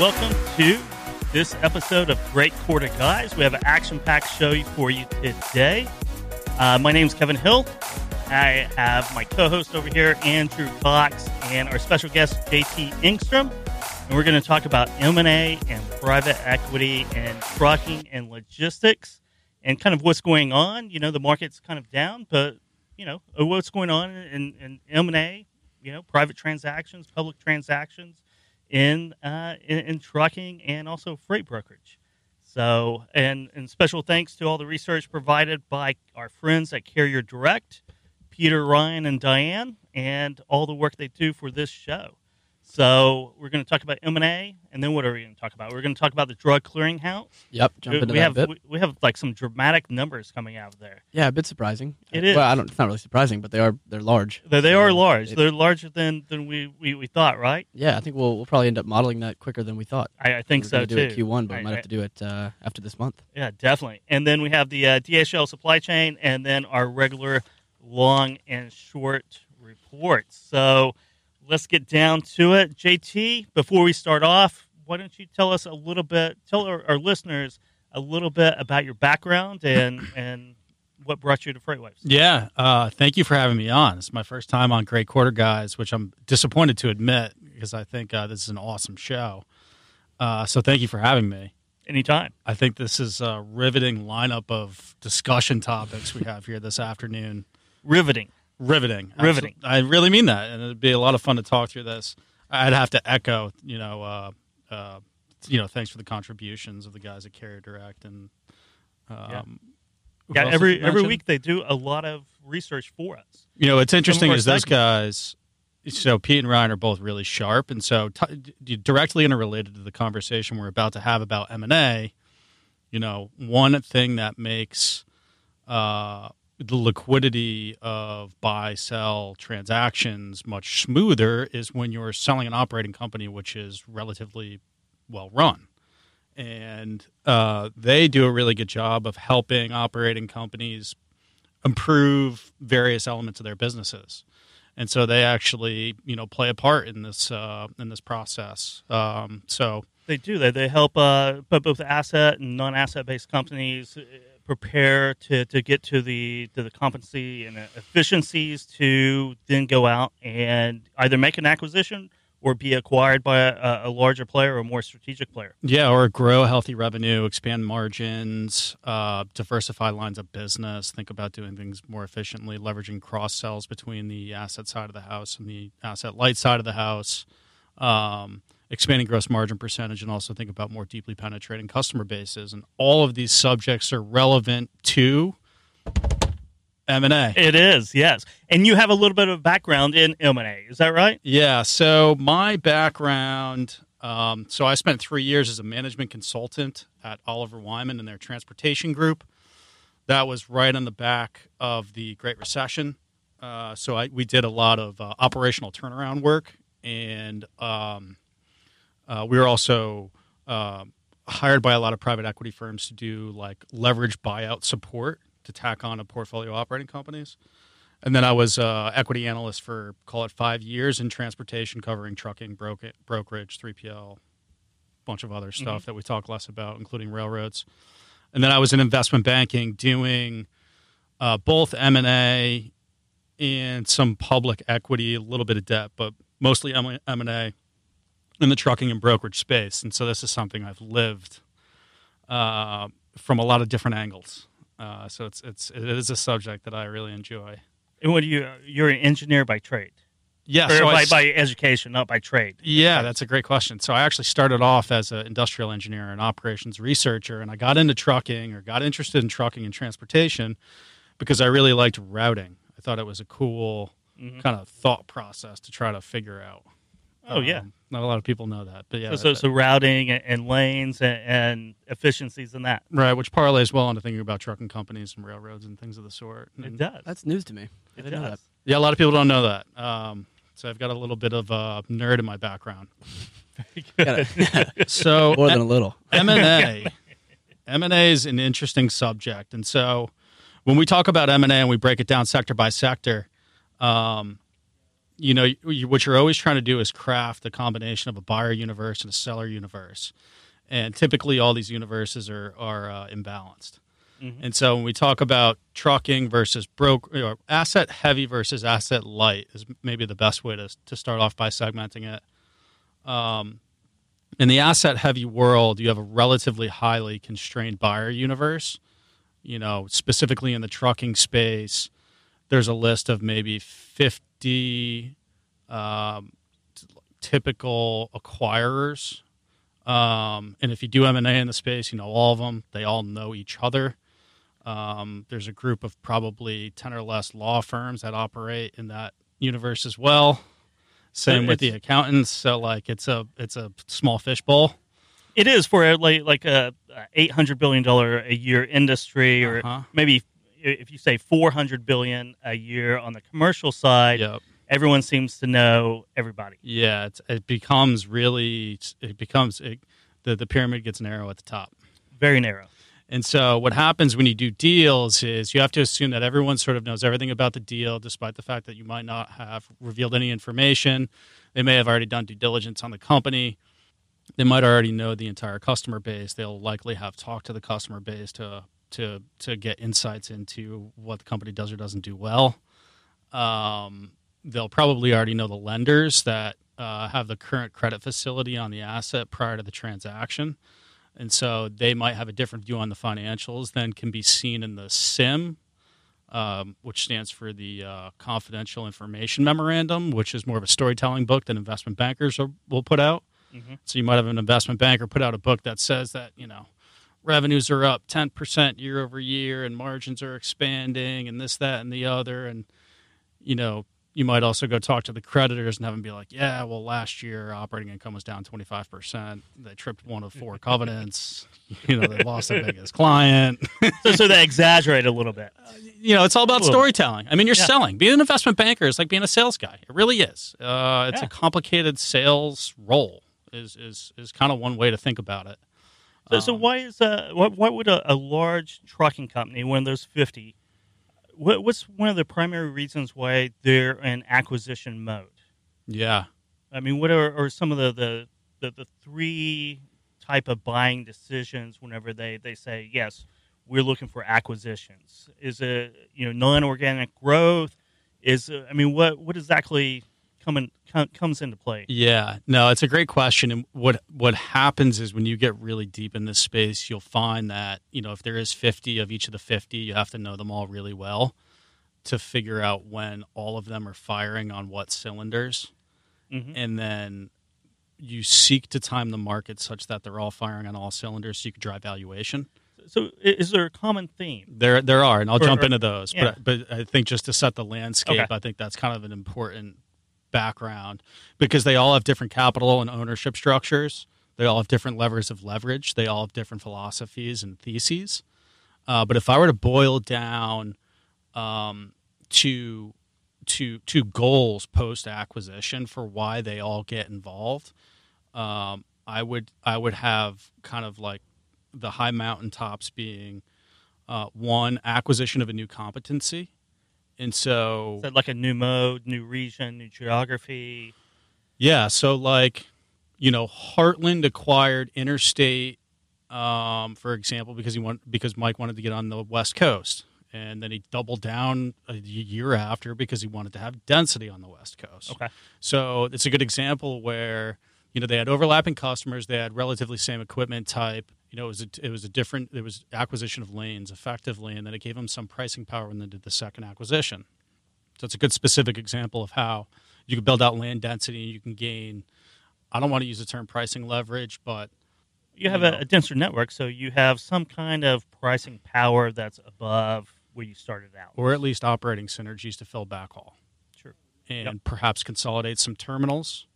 Welcome to this episode of Great Quarter Guys. We have an action-packed show for you today. My name's Kevin Hill. I have my co-host over here, Andrew Cox, and our special guest, JT Engstrom. And we're going to talk about M&A and private equity and trucking and logistics and kind of what's going on. You know, the market's kind of down, but, you know, what's going on in M&A, you know, private transactions, public transactions in trucking and also freight brokerage. So, and special thanks to all the research provided by our friends at Carrier Direct, Peter, Ryan, and Diane, and all the work they do for this show. So we're going to talk about M&A, and then what are we going to talk about? We're going to talk about the drug clearinghouse. Yep, jump into that bit. We have like some dramatic numbers coming out of there. Yeah, a bit surprising. It is. Well, it's not really surprising, but they're large. They are large. They're larger than we thought, right? Yeah, I think we'll probably end up modeling that quicker than we thought. I think so too. We're going to do it Q1, but we might have to do it after this month. Yeah, definitely. And then we have the DHL supply chain, and then our regular long and short reports. So let's get down to it. JT, before we start off, why don't you tell us a little bit, tell our listeners a little bit about your background and what brought you to FreightWaves? Yeah. Thank you for having me on. It's my first time on Great Quarter Guys, which I'm disappointed to admit because I think this is an awesome show. So thank you for having me. Anytime. I think this is a riveting lineup of discussion topics we have here this afternoon. Riveting. I really mean that, and it'd be a lot of fun to talk through this. I'd have to echo, thanks for the contributions of the guys at Carrier Direct, and every week they do a lot of research for us. You know, it's interesting is those guys. So Pete and Ryan are both really sharp, and so directly interrelated to the conversation we're about to have about M&A. You know, one thing that makes the liquidity of buy-sell transactions much smoother is when you're selling an operating company which is relatively well-run. And they do a really good job of helping operating companies improve various elements of their businesses. And so they actually, play a part in this process. They do. They help put both asset and non-asset-based companies prepare to get to the competency and efficiencies to then go out and either make an acquisition or be acquired by a larger player or a more strategic player. Yeah, or grow healthy revenue, expand margins, diversify lines of business, think about doing things more efficiently, leveraging cross-sells between the asset side of the house and the asset-light side of the house, expanding gross margin percentage, and also think about more deeply penetrating customer bases. And all of these subjects are relevant to M&A. It is, yes. And you have a little bit of background in M&A. Is that right? Yeah. So my background, I spent 3 years as a management consultant at Oliver Wyman and their transportation group. That was right on the back of the Great Recession. So we did a lot of operational turnaround work, and we were also hired by a lot of private equity firms to do like leverage buyout support to tack on to portfolio operating companies. And then I was equity analyst for, call it 5 years in transportation, covering trucking, brokerage, 3PL, bunch of other stuff that we talk less about, including railroads. And then I was in investment banking doing both M&A and some public equity, a little bit of debt, but mostly M&A. In the trucking and brokerage space. And so this is something I've lived from a lot of different angles. So it is a subject that I really enjoy. And what you're an engineer by trade? Yeah. Or so by education, not by trade. Yeah, that's a great question. So I actually started off as an industrial engineer and operations researcher, and I got into trucking or got interested in trucking and transportation because I really liked routing. I thought it was a cool kind of thought process to try to figure out. Oh, yeah. Not a lot of people know that. But yeah, so routing and lanes and efficiencies and that. Right, which parlays well into thinking about trucking companies and railroads and things of the sort. And it does. That's news to me. It does. Know that. Yeah, a lot of people don't know that. So I've got a little bit of a nerd in my background. Very good. So, more than a little. M&A. M&A is an interesting subject. And so when we talk about M&A and we break it down sector by sector, you know, what you're always trying to do is craft a combination of a buyer universe and a seller universe. And typically all these universes are imbalanced. Mm-hmm. And so when we talk about trucking versus broker, asset heavy versus asset light is maybe the best way to start off by segmenting it. In the asset heavy world, you have a relatively highly constrained buyer universe. You know, specifically in the trucking space, there's a list of maybe 50 typical acquirers. And if you do M&A in the space, you know all of them. They all know each other. There's a group of probably 10 or less law firms that operate in that universe as well. Same with the accountants. So, like, it's a small fishbowl. It is for, like a $800 billion a year industry, or maybe if you say $400 billion a year on the commercial side. Yep. Everyone seems to know everybody. Yeah, it becomes the pyramid gets narrow at the top. Very narrow. And so what happens when you do deals is you have to assume that everyone sort of knows everything about the deal, despite the fact that you might not have revealed any information. They may have already done due diligence on the company. They might already know the entire customer base. They'll likely have talked to the customer base to get insights into what the company does or doesn't do well. They'll probably already know the lenders that have the current credit facility on the asset prior to the transaction. And so they might have a different view on the financials than can be seen in the SIM, which stands for the Confidential Information Memorandum, which is more of a storytelling book that investment bankers will put out. Mm-hmm. So you might have an investment banker put out a book that says that, you know, revenues are up 10% year over year and margins are expanding and this, that, and the other. And, you know, you might also go talk to the creditors and have them be like, yeah, well, last year operating income was down 25%. They tripped one of four covenants. You know, they lost their biggest client. So they exaggerate a little bit. You know, it's all about storytelling. I mean, you're selling. Being an investment banker is like being a sales guy. It really is. It's a complicated sales role is kind of one way to think about it. So why is why would a large trucking company, one of those 50, what's one of the primary reasons why they're in acquisition mode? Yeah. I mean, what are some of the three type of buying decisions whenever they say, yes, we're looking for acquisitions? Is it, you know, non-organic growth? What exactly comes into play? Yeah. No, it's a great question. And what happens is when you get really deep in this space, you'll find that, you know, if there is 50 of each of the 50, you have to know them all really well to figure out when all of them are firing on what cylinders. Mm-hmm. And then you seek to time the market such that they're all firing on all cylinders so you can drive valuation. So is there a common theme? There are, and I'll jump into those. Yeah. But I think just to set the landscape, okay, I think that's kind of an important background, because they all have different capital and ownership structures. They all have different levers of leverage. They all have different philosophies and theses. But if I were to boil down to goals post-acquisition for why they all get involved, I would have kind of like the high mountaintops being one, acquisition of a new competency. And so, is that like a new mode, new region, new geography? Yeah. So, like, you know, Heartland acquired Interstate, for example, because Mike wanted to get on the West Coast, and then he doubled down a year after because he wanted to have density on the West Coast. Okay. So it's a good example where, you know, they had overlapping customers, they had relatively same equipment type. You know, it was acquisition of lanes effectively, and then it gave them some pricing power when they did the second acquisition. So it's a good specific example of how you can build out land density and you can gain, I don't want to use the term pricing leverage, but you have a denser network, so you have some kind of pricing power that's above where you started out. Or at least operating synergies to fill backhaul. Sure. And perhaps consolidate some terminals,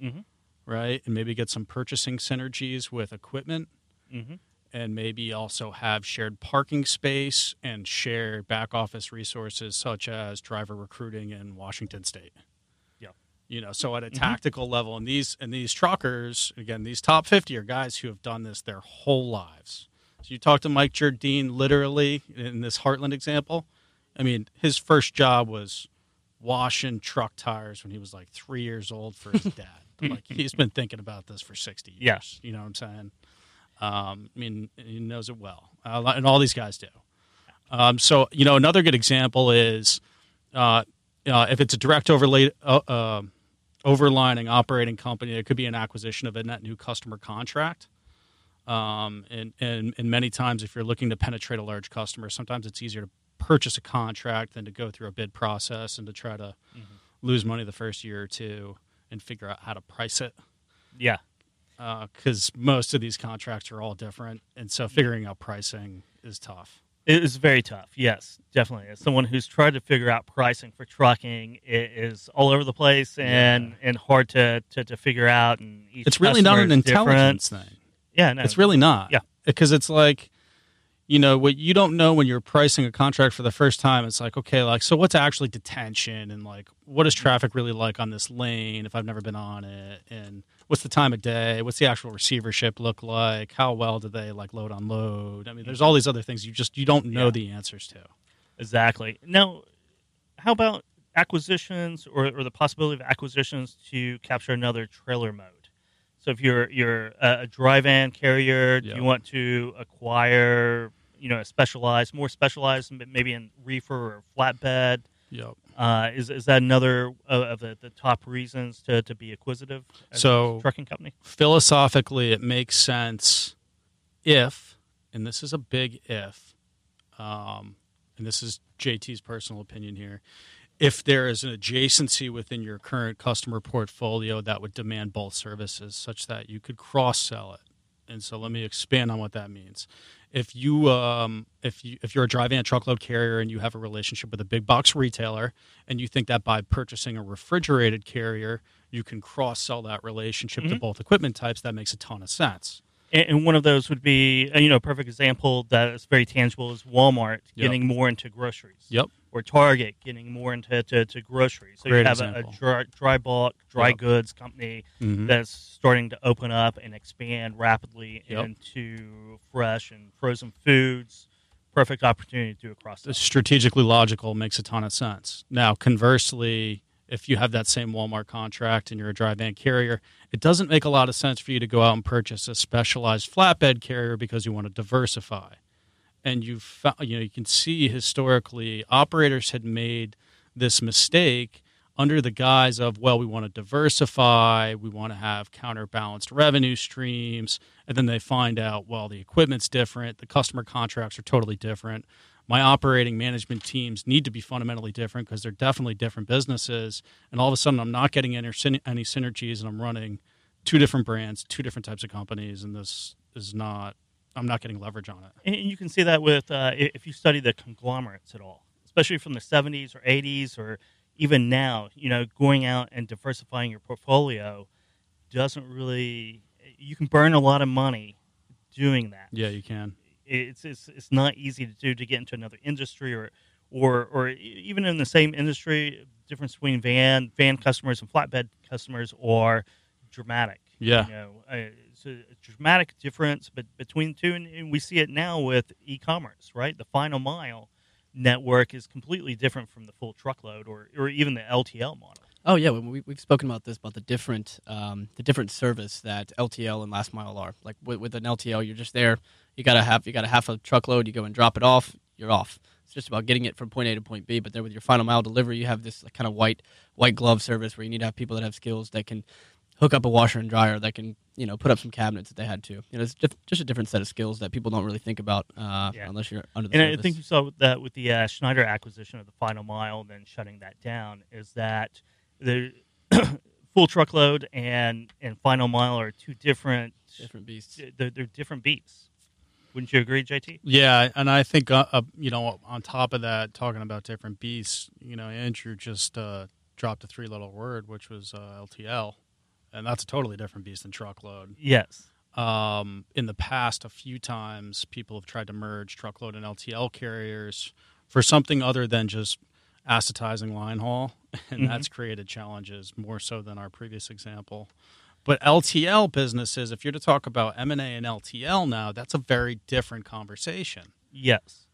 mm-hmm, right? And maybe get some purchasing synergies with equipment. Mm-hmm. And maybe also have shared parking space and shared back office resources such as driver recruiting in Washington State. Yeah. You know, so at a mm-hmm tactical level, and these truckers, again, these top 50 are guys who have done this their whole lives. So you talk to Mike Jardine literally in this Heartland example. I mean, his first job was washing truck tires when he was like 3 years old for his dad. Like, he's been thinking about this for 60 years. Yes. You know what I'm saying? I mean, he knows it well. And all these guys do. So, you know, another good example is if it's a direct overlay, overlining operating company, it could be an acquisition of a net new customer contract. And many times if you're looking to penetrate a large customer, sometimes it's easier to purchase a contract than to go through a bid process and to try to lose money the first year or two and figure out how to price it. Yeah. Because most of these contracts are all different. And so figuring out pricing is tough. It is very tough. Yes, definitely. As someone who's tried to figure out pricing for trucking, it is all over the place and hard to figure out. And each it's really not an intelligence thing. Yeah, no. It's really not. Yeah. Because it's like, you know, what you don't know when you're pricing a contract for the first time, it's like, okay, like, so what's actually detention? And like, what is traffic really like on this lane if I've never been on it? And what's the time of day? What's the actual receivership look like? How well do they like load unload? I mean, there's all these other things you don't know the answers to. Exactly. Now, how about acquisitions or the possibility of acquisitions to capture another trailer mode? So if you're a dry van carrier, do you want to acquire, you know, more specialized, maybe in reefer or flatbed? Yep. Is that another of the top reasons to be acquisitive as a trucking company? Philosophically, it makes sense if, and this is a big if, and this is JT's personal opinion here, if there is an adjacency within your current customer portfolio that would demand both services such that you could cross-sell it. And so let me expand on what that means. If you're a dry van truckload carrier and you have a relationship with a big box retailer and you think that by purchasing a refrigerated carrier, you can cross-sell that relationship to both equipment types, that makes a ton of sense. And one of those would be, you know, a perfect example that is very tangible is Walmart getting more into groceries. Yep. Or Target getting more into to groceries. So great you have a dry bulk, dry goods company that's starting to open up and expand rapidly into fresh and frozen foods. Perfect opportunity to do across the strategically logical, makes a ton of sense. Now, conversely, if you have that same Walmart contract and you're a dry van carrier, it doesn't make a lot of sense for you to go out and purchase a specialized flatbed carrier because you want to diversify. And you can see historically operators had made this mistake under the guise of, well, we want to diversify, we want to have counterbalanced revenue streams, and then they find out, well, the equipment's different, the customer contracts are totally different. My operating management teams need to be fundamentally different because they're definitely different businesses, and all of a sudden I'm not getting any synergies and I'm running two different brands, two different types of companies, and I'm not getting leverage on it. And you can see that with if you study the conglomerates at all, especially from the 70s or 80s or even now, you know, going out and diversifying your portfolio doesn't really – you can burn a lot of money doing that. Yeah, you can. It's not easy to do to get into another industry or even in the same industry, difference between van customers and flatbed customers are dramatic. Yeah. You know, it's a dramatic difference between the two, and we see it now with e-commerce, right? The final mile network is completely different from the full truckload or even the LTL model. Oh, yeah. We've spoken about this, about the different service that LTL and last mile are. Like with an LTL, you're just there. You got a half a truckload. You go and drop it off. You're off. It's just about getting it from point A to point B. But then with your final mile delivery, you have this kind of white glove service where you need to have people that have skills that can hook up a washer and dryer, that can, you know, put up some cabinets that they had to. You know, it's just a different set of skills that people don't really think about unless you're under the service. And I think you saw that with the Schneider acquisition of the final mile, then shutting that down, is that the full truckload and final mile are two different beasts. They're different beasts. Wouldn't you agree, JT? Yeah, and I think, you know, on top of that, talking about different beasts, you know, Andrew just dropped a three-letter word, which was LTL. And that's a totally different beast than truckload. Yes. In the past, a few times, people have tried to merge truckload and LTL carriers for something other than just assetizing line haul, and that's created challenges more so than our previous example. But LTL businesses, if you're to talk about M&A and LTL now, that's a very different conversation. Yes.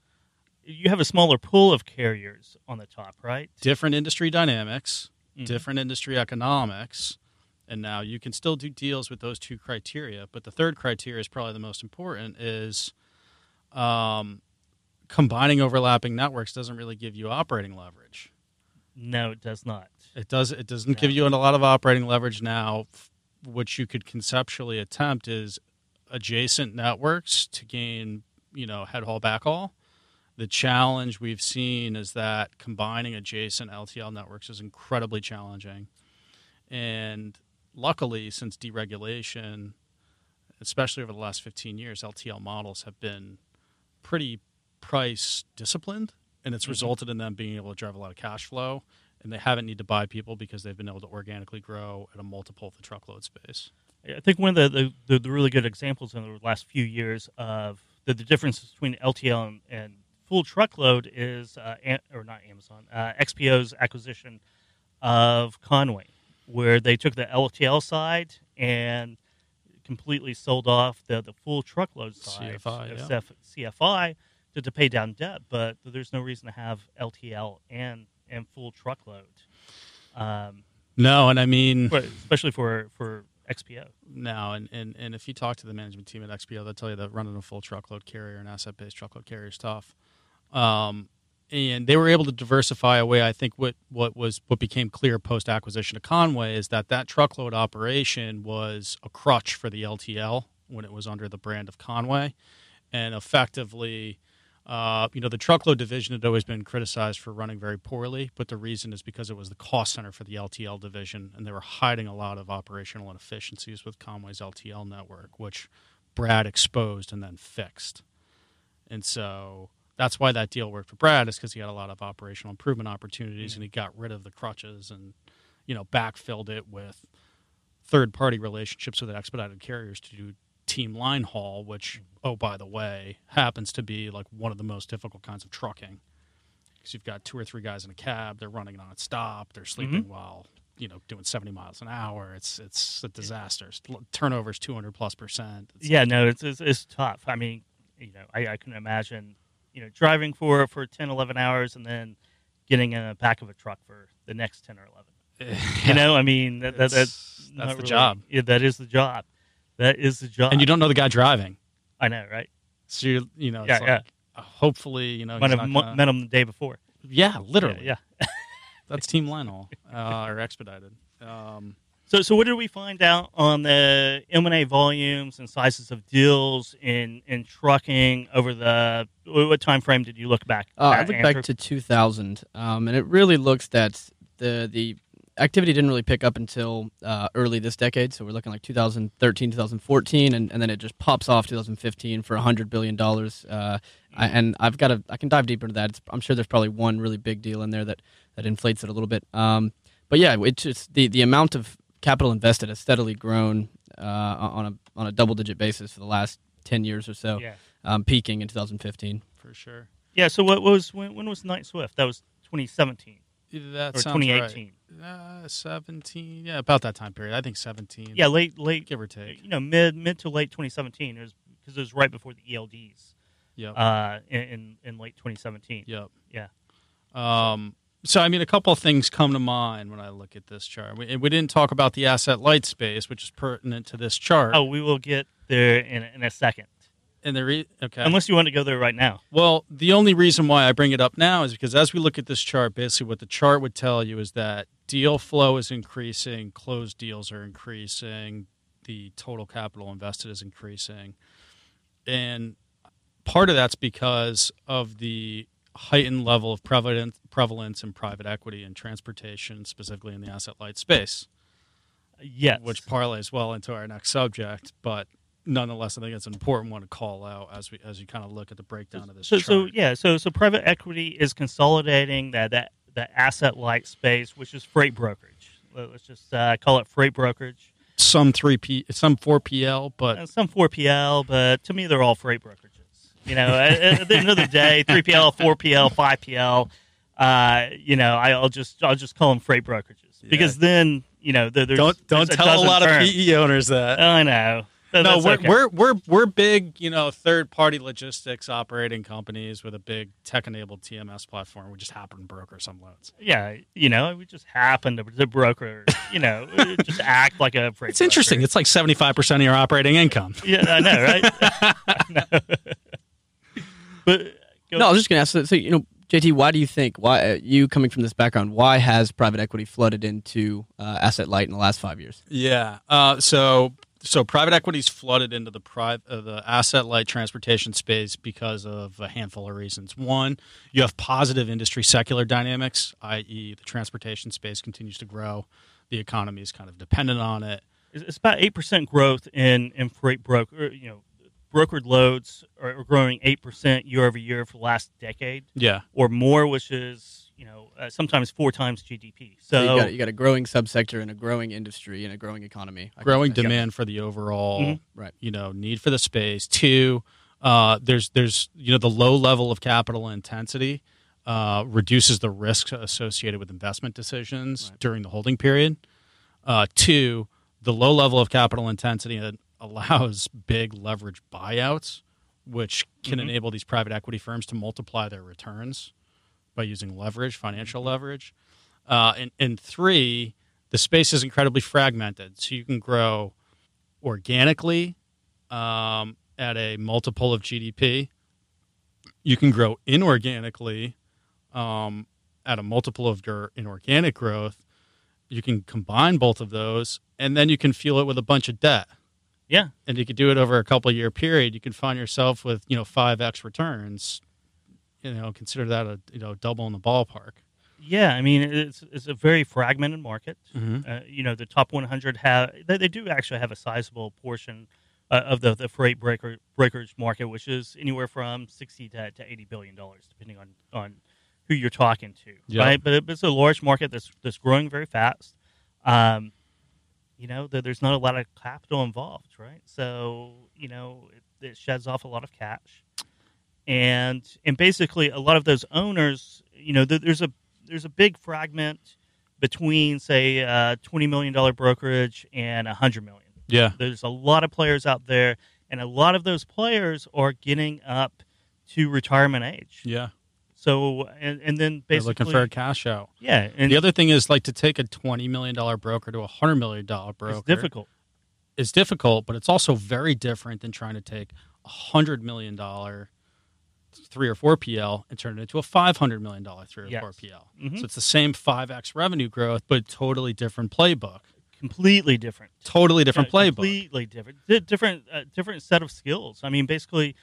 you have a smaller pool of carriers on the top, right? Different industry dynamics, different industry economics. And now you can still do deals with those two criteria. But the third criteria is probably the most important is combining overlapping networks doesn't really give you operating leverage. No, it does not. It doesn't give you a lot of operating leverage now. What you could conceptually attempt is adjacent networks to gain, head haul, back haul. The challenge we've seen is that combining adjacent LTL networks is incredibly challenging. And luckily, since deregulation, especially over the last 15 years, LTL models have been pretty price disciplined, and it's resulted in them being able to drive a lot of cash flow, and they haven't need to buy people because they've been able to organically grow at a multiple of the truckload space. I think one of the really good examples in the last few years of the difference between LTL and full truckload is, XPO's acquisition of Conway, where they took the LTL side and completely sold off the full truckload side, CFI, to pay down debt. But there's no reason to have LTL and full truckload. No, and I mean... Especially for XPO. No, and if you talk to the management team at XPO, they'll tell you that running a full truckload carrier and asset-based truckload carrier is tough. And they were able to diversify away. I think what became clear post-acquisition of Conway is that truckload operation was a crutch for the LTL when it was under the brand of Conway. And effectively, the truckload division had always been criticized for running very poorly, but the reason is because it was the cost center for the LTL division, and they were hiding a lot of operational inefficiencies with Conway's LTL network, which Brad exposed and then fixed. And so... that's why that deal worked for Brad, is because he had a lot of operational improvement opportunities, and he got rid of the crutches and, backfilled it with third-party relationships with expedited carriers to do team line haul, which, oh, by the way, happens to be like one of the most difficult kinds of trucking, because you've got two or three guys in a cab, they're running nonstop, they're sleeping while doing 70 miles an hour. It's a disaster. Yeah. Turnover's 200+%. It's tough. I mean, I can imagine. Driving for 10, 11 hours and then getting in the back of a truck for the next 10 or 11. That's the job. Yeah, that is the job. And you don't know the guy driving. I know, right? So, hopefully, might have met him the day before. Yeah, literally. Yeah. That's team line haul or expedited. So what did we find out on the M&A volumes and sizes of deals in trucking over what time frame did you look back? I looked back to 2000, and it really looks that the activity didn't really pick up until early this decade, so we're looking like 2013, 2014, and then it just pops off 2015 for $100 billion. I can dive deeper into that. I'm sure there's probably one really big deal in there that inflates it a little bit. But yeah, it's just the amount of capital invested has steadily grown on a double-digit basis for the last 10 years or so, peaking in 2015. For sure. Yeah, so when was Knight Swift? That was 2017. That or 2018. Right. 17, yeah, about that time period. I think 17. Yeah, late give or take. Mid to late 2017, because it was right before the ELDs. Yeah. In late 2017. Yep. Yeah. So, a couple of things come to mind when I look at this chart. We didn't talk about the asset-light space, which is pertinent to this chart. Oh, we will get there in a second. Okay. Unless you want to go there right now. Well, the only reason why I bring it up now is because as we look at this chart, basically what the chart would tell you is that deal flow is increasing, closed deals are increasing, the total capital invested is increasing. And part of that's because of the heightened level of prevalence in private equity and transportation, specifically in the asset-light space. Yes. Which parlays well into our next subject, but nonetheless, I think it's an important one to call out as you kind of look at the breakdown of this chart. So private equity is consolidating that asset-light space, which is freight brokerage. Let's just call it freight brokerage. Some 4PL, but... some 4PL, but to me, they're all freight brokerage. At the end of the day, 3PL, 4PL, 5PL, I'll just call them freight brokerages because then there's don't tell a lot of PE owners that. I know. No, we're big, third party logistics operating companies with a big tech enabled TMS platform. We just happen to broker some loads. Yeah, we just happen to broker. Just act like a freight broker. It's interesting. It's like 75% of your operating income. Yeah, I know, right? I know. I was just going to ask. So JT, why do you think? Why you coming from this background? Why has private equity flooded into asset light in the last 5 years? Yeah. So private equity's flooded into the asset light transportation space because of a handful of reasons. One, you have positive industry secular dynamics, i.e., the transportation space continues to grow. The economy is kind of dependent on it. It's about 8% growth in freight broker. Brokered loads are growing 8% year over year for the last decade, or more, which is sometimes 4 times GDP. So you got a growing subsector and a growing industry and a growing economy, growing demand for the overall need for the space. Two, there's the low level of capital intensity reduces the risks associated with investment decisions during the holding period. Two, the low level of capital intensity allows big leverage buyouts, which can enable these private equity firms to multiply their returns by using leverage, financial leverage. And three, the space is incredibly fragmented, so you can grow organically at a multiple of GDP. You can grow inorganically at a multiple of your inorganic growth. You can combine both of those, and then you can fuel it with a bunch of debt. Yeah. And you could do it over a couple of year period. You can find yourself with, 5x returns, consider that a, double in the ballpark. Yeah. I mean, it's a very fragmented market. Mm-hmm. The top 100 they do actually have a sizable portion of the freight brokerage market, which is anywhere from $60 to $80 billion, depending on who you're talking to. Yep. Right. But it's a large market that's growing very fast. There's not a lot of capital involved, right? So, it sheds off a lot of cash. And basically a lot of those owners, there's a big fragment between, say, a $20 million brokerage and $100 million. Yeah. There's a lot of players out there, and a lot of those players are getting up to retirement age. Yeah. So, and then basically... They're looking for a cash out. Yeah. And the other thing is, to take a $20 million broker to a $100 million broker... It's difficult. It's difficult, but it's also very different than trying to take a $100 million 3 or 4 PL and turn it into a $500 million 3 or 4 PL. Mm-hmm. So it's the same 5X revenue growth, but totally different playbook. Completely different. Totally different playbook. Completely different. Different set of skills. I mean, basically...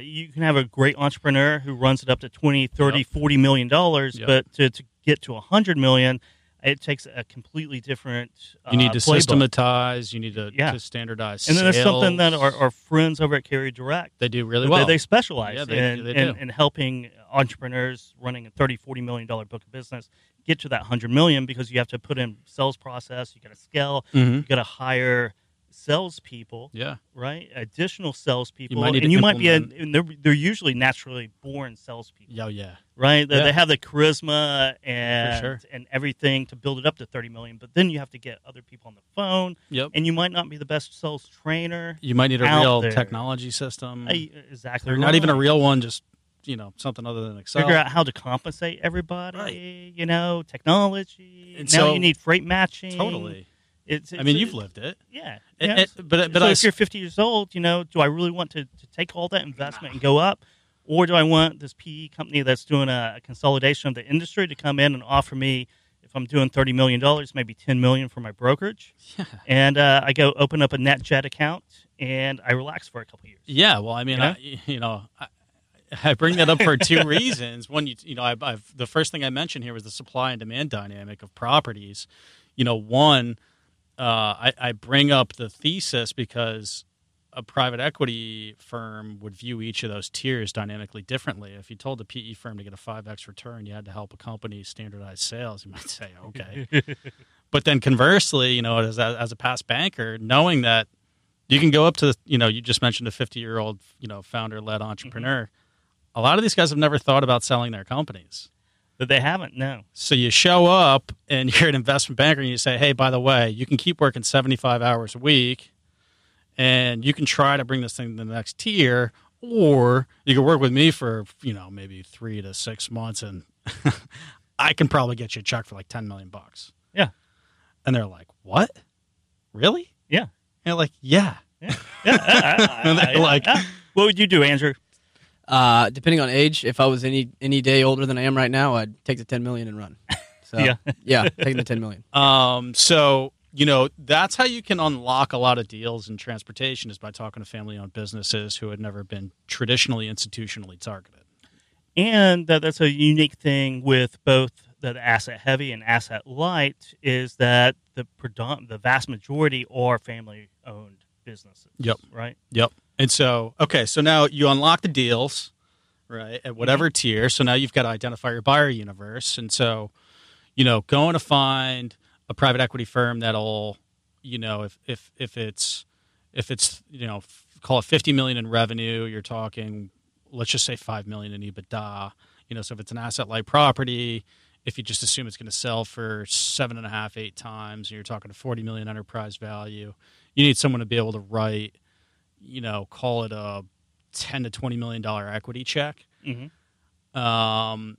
you can have a great entrepreneur who runs it up to 20, 30, $40 million, but to get to $100 million, it takes a completely different you need to playbook. Systematize, you need to standardize and sales. And then there's something that our friends over at Carrier Direct. They do really well. They specialize in helping entrepreneurs running a $30, $40 million book of business get to that $100 million because you have to put in sales process, you got to scale, you got to hire salespeople, right? Additional salespeople, they're usually naturally born salespeople. Right? They have the charisma and everything to build it up to $30 million. But then you have to get other people on the phone, and you might not be the best sales trainer. You might need a real technology system, exactly. Or not even a real one, just something other than Excel. Figure out how to compensate everybody. Right. Technology. And now you need freight matching. Totally. You've lived it. Yeah. If you're 50 years old, do I really want to take all that investment and go up? Or do I want this PE company that's doing a consolidation of the industry to come in and offer me, if I'm doing $30 million, maybe $10 million for my brokerage? Yeah. And I go open up a NetJet account and I relax for a couple of years. Yeah. Well, I bring that up for two reasons. One, the first thing I mentioned here was the supply and demand dynamic of properties. One... I bring up the thesis because a private equity firm would view each of those tiers dynamically differently. If you told the PE firm to get a 5X return, you had to help a company standardize sales, you might say, okay. But then conversely, as a past banker, knowing that you can go up to, you just mentioned a 50-year-old, founder-led entrepreneur. Mm-hmm. A lot of these guys have never thought about selling their companies. That they haven't, no. So you show up and you're an investment banker and you say, hey, by the way, you can keep working 75 hours a week and you can try to bring this thing to the next tier, or you can work with me for, you know, maybe 3 to 6 months, and I can probably get you a check for like $10 million. Yeah. And they're like, what? Really? Yeah. And they're like, yeah. Yeah. And they're like, what would you do, Andrew? Depending on age, if I was any day older than I am right now, I'd take the $10 million and run. So, yeah. Yeah, taking the $10 million. So, you know, that's how you can unlock a lot of deals in transportation, is by talking to family-owned businesses who had never been traditionally institutionally targeted. And that's a unique thing with both the asset-heavy and asset-light, is that the vast majority are family-owned businesses. Yep. Right? Yep. And so, okay, so now you unlock the deals, right, at whatever mm-hmm. tier. So now you've got to identify your buyer universe. And so, you know, going to find a private equity firm that'll, you know, if it's you know, call it $50 million in revenue, you're talking, let's just say $5 million in EBITDA. You know, so if it's an asset light property, if you just assume it's going to sell for 7.5, 8 times, and you're talking to $40 million enterprise value, you need someone to be able to write, you know, call it a $10 to $20 million equity check. Mm-hmm.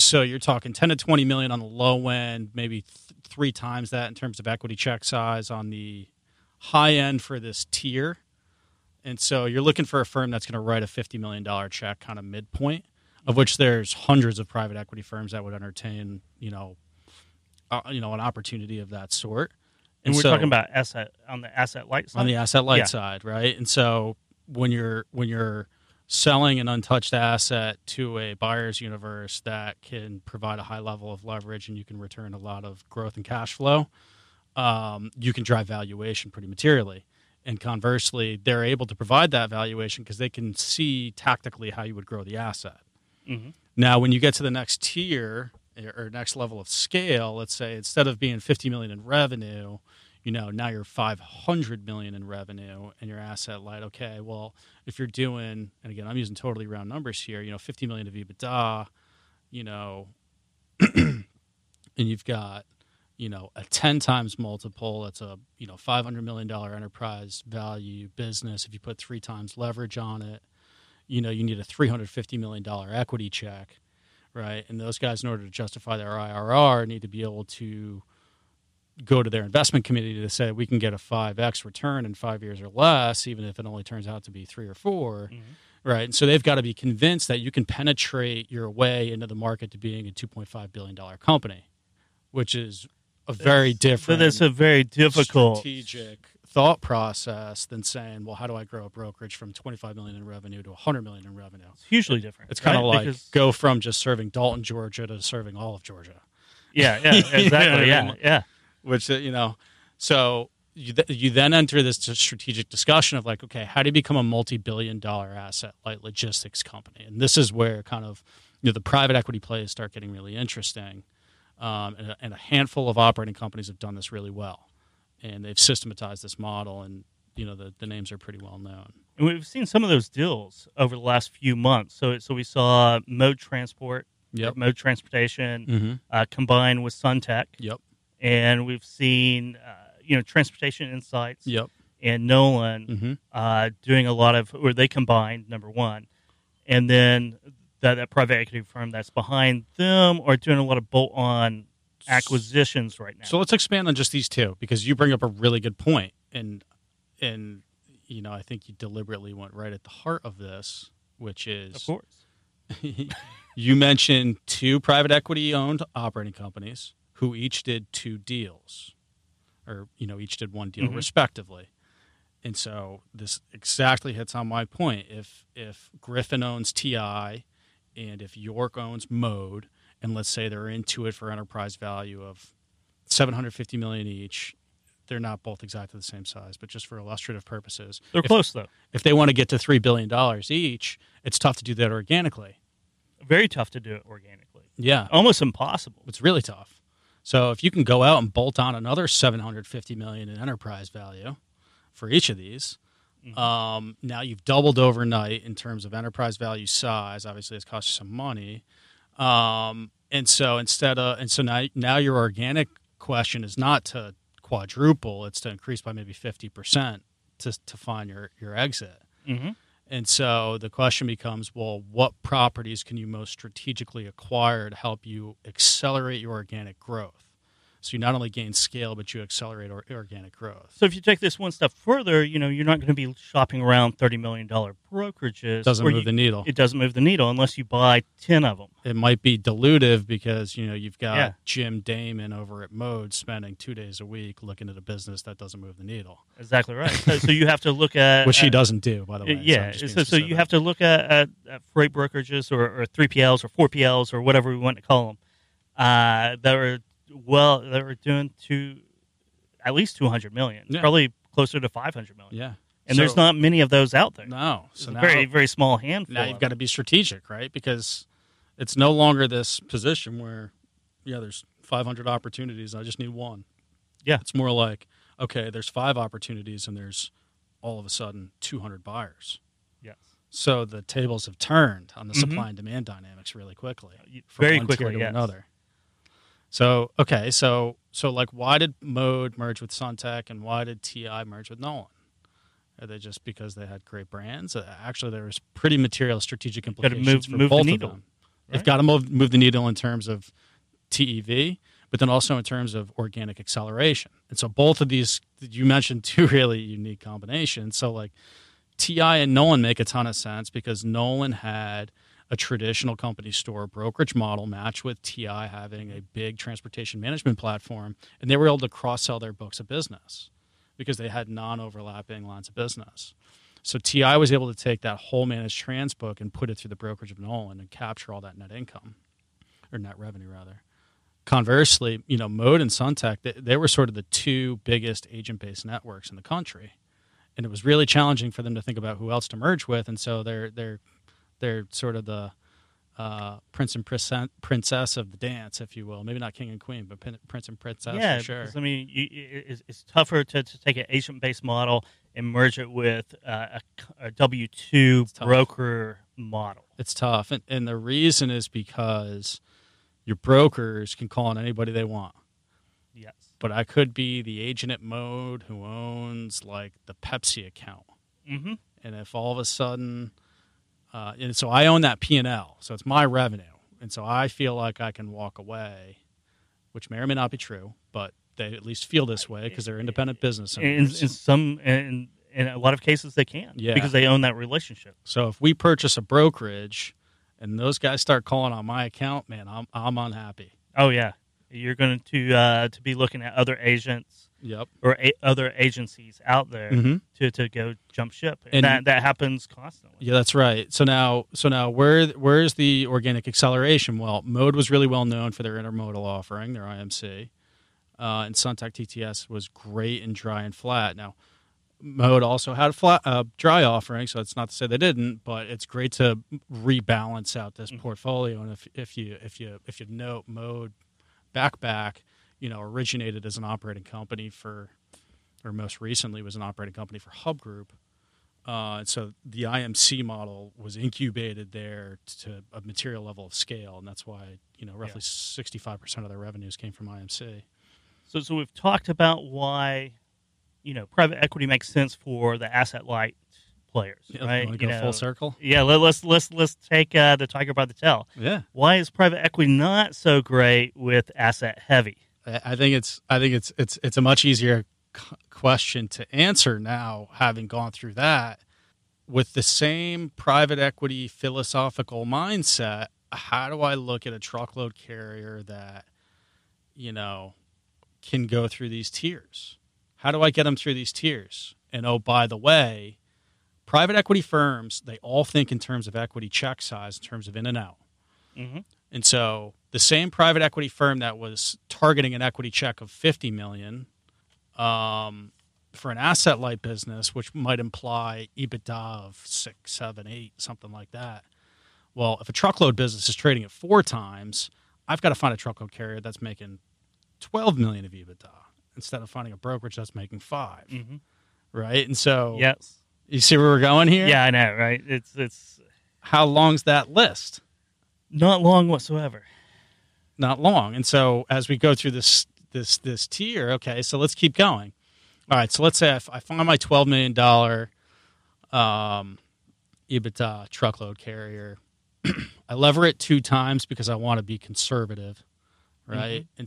So you're talking $10 to $20 million on the low end, maybe 3 times that in terms of equity check size on the high end for this tier. And so you're looking for a firm that's going to write a $50 million check, kind of midpoint, of which there's hundreds of private equity firms that would entertain, you know, an opportunity of that sort. And we're so, talking about asset on the asset light side. On the asset light yeah. side, right? And so when you're selling an untouched asset to a buyer's universe that can provide a high level of leverage, and you can return a lot of growth and cash flow, you can drive valuation pretty materially. And conversely, they're able to provide that valuation because they can see tactically how you would grow the asset. Mm-hmm. Now, when you get to the next tier or next level of scale, let's say instead of being $50 million in revenue, you know, now you're $500 million in revenue and your asset light. Okay, well, if you're doing, and again, I'm using totally round numbers here, you know, $50 million of EBITDA, you know, and you've got, you know, a 10 times multiple. That's a, you know, $500 million enterprise value business. If you put 3 times leverage on it, you know, you need a $350 million equity check, right? And those guys, in order to justify their IRR, need to be able to go to their investment committee to say we can get a 5x return in 5 years or less, even if it only turns out to be 3 or 4, mm-hmm. right? And so they've got to be convinced that you can penetrate your way into the market to being a $2.5 billion company, which is a very different. That's a very difficult strategic thought process than saying, well, how do I grow a brokerage from $25 million in revenue to $100 million in revenue? It's hugely different. It's kind of like because go from just serving Dalton, Georgia to serving all of Georgia. Yeah, yeah, exactly. Yeah. Which, you know, so you then enter this strategic discussion of like, okay, how do you become a multi-billion dollar asset like logistics company? And this is where kind of, you know, the private equity plays start getting really interesting. And a handful of operating companies have done this really well. And they've systematized this model, and, you know, the names are pretty well known. And we've seen some of those deals over the last few months. So we saw Mode Transport, yep. Mode Transportation, mm-hmm. Combined with SunTech. Yep. And we've seen, you know, Transportation Insights yep. and Nolan mm-hmm. Doing a lot of, or they combined, number one. And then that private equity firm that's behind them are doing a lot of bolt-on acquisitions right now. So let's expand on just these two, because you bring up a really good point. And you know, I think you deliberately went right at the heart of this, which is... Of course. You mentioned 2 private equity-owned operating companies who each did 2 deals, or, you know, each did 1 deal mm-hmm. respectively. And so this exactly hits on my point. If Griffin owns TI and if York owns Mode, and let's say they're into it for enterprise value of $750 million each, they're not both exactly the same size, but just for illustrative purposes. They're close, though. If they want to get to $3 billion each, it's tough to do that organically. Very tough to do it organically. Yeah. Almost impossible. It's really tough. So if you can go out and bolt on another $750 million in enterprise value for each of these, mm-hmm. Now you've doubled overnight in terms of enterprise value size. Obviously, it's cost you some money, and so now your organic question is not to quadruple; it's to increase by maybe 50% to find your exit. Mm-hmm. And so the question becomes, well, what properties can you most strategically acquire to help you accelerate your organic growth? So you not only gain scale, but you accelerate organic growth. So if you take this one step further, you know, you're not going to be shopping around $30 million brokerages. Doesn't move the needle. It doesn't move the needle unless you buy 10 of them. It might be dilutive because, you know, you've got Jim Damon over at Mode spending 2 days a week looking at a business that doesn't move the needle. Exactly right. So you have to look at... Which he doesn't do, by the way. Yeah. So you have to look at freight brokerages or 3PLs or 4PLs or whatever we want to call them that are... Well, they were doing at least 200 million, probably closer to 500 million. Yeah. And so, there's not many of those out there. No. So now, very, very small handful. Now you've got to be strategic, right? Because it's no longer this position where, there's 500 opportunities. I just need one. Yeah. It's more like, okay, there's 5 opportunities and there's all of a sudden 200 buyers. Yes. So the tables have turned on the supply and demand dynamics really quickly. Very quickly to another. So, okay, so like why did Mode merge with SunTech and why did TI merge with Nolan? Are they just because they had great brands? Actually, there was pretty material strategic implications for both of them. Right? They've got to move the needle in terms of TEV, but then also in terms of organic acceleration. And so both of these, you mentioned two really unique combinations. So like TI and Nolan make a ton of sense because Nolan had a traditional company store brokerage model matched with TI having a big transportation management platform, and they were able to cross-sell their books of business because they had non-overlapping lines of business. So TI was able to take that whole managed trans book and put it through the brokerage of Nolan and capture all that net income, or net revenue rather. Conversely, Mode and SunTech, they were sort of the two biggest agent-based networks in the country, and it was really challenging for them to think about who else to merge with, and so they're sort of the prince and princess of the dance, if you will. Maybe not king and queen, but prince and princess for sure. Yeah, I mean, it's tougher to take an agent-based model and merge it with a W-2 broker model. It's tough. And the reason is because your brokers can call on anybody they want. Yes. But I could be the agent at Mode who owns, like, the Pepsi account. Mm-hmm. And if all of a sudden... and so I own that P&L, so it's my revenue. And so I feel like I can walk away, which may or may not be true, but they at least feel this way because they're independent business owners. And in a lot of cases they can because they own that relationship. So if we purchase a brokerage and those guys start calling on my account, man, I'm unhappy. Oh, yeah. You're going to be looking at other agents or other agencies out there to go jump ship. And that happens constantly. Yeah, that's right. So now where's the organic acceleration? Well, Mode was really well known for their intermodal offering, their IMC. And SunTech TTS was great in dry and flat. Now, Mode also had a dry offering, so it's not to say they didn't, but it's great to rebalance out this portfolio. And if you note Mode back, originated as an operating company or most recently was an operating company for Hub Group. And so the IMC model was incubated there to a material level of scale. And that's why, roughly 65% of their revenues came from IMC. So we've talked about why, private equity makes sense for the asset light players, right? Want to go full circle? Yeah. Let's take the tiger by the tail. Yeah. Why is private equity not so great with asset heavy? I think it's a much easier question to answer now, having gone through that. With the same private equity philosophical mindset, how do I look at a truckload carrier that, can go through these tiers? How do I get them through these tiers? And oh, by the way, private equity firms, they all think in terms of equity check size, in terms of in and out. Mm-hmm. And so the same private equity firm that was targeting an equity check of $50 million for an asset-light business, which might imply EBITDA of 6, 7, 8, something like that. Well, if a truckload business is trading at 4 times, I've got to find a truckload carrier that's making $12 million of EBITDA instead of finding a brokerage that's making 5. Mm-hmm. Right? And so... Yes. You see where we're going here? Yeah, I know, right? It's how long's that list? Not long whatsoever. Not long. And so as we go through this tier, okay, so let's keep going. All right, so let's say I find my $12 million EBITDA truckload carrier. I lever it 2 times because I want to be conservative, right? Mm-hmm.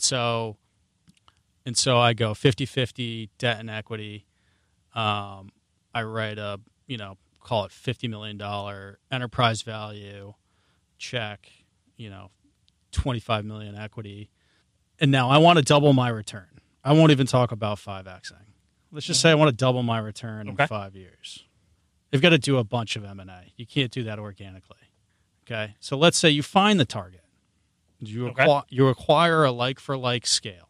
And so I go 50-50 debt and equity. I write a, call it $50 million enterprise value check, $25 million equity. And now I want to double my return. I won't even talk about 5Xing. Let's just say I want to double my return in 5 years. They've got to do a bunch of M&A. You can't do that organically. Okay. So let's say you find the target. You acquire a like-for-like scale.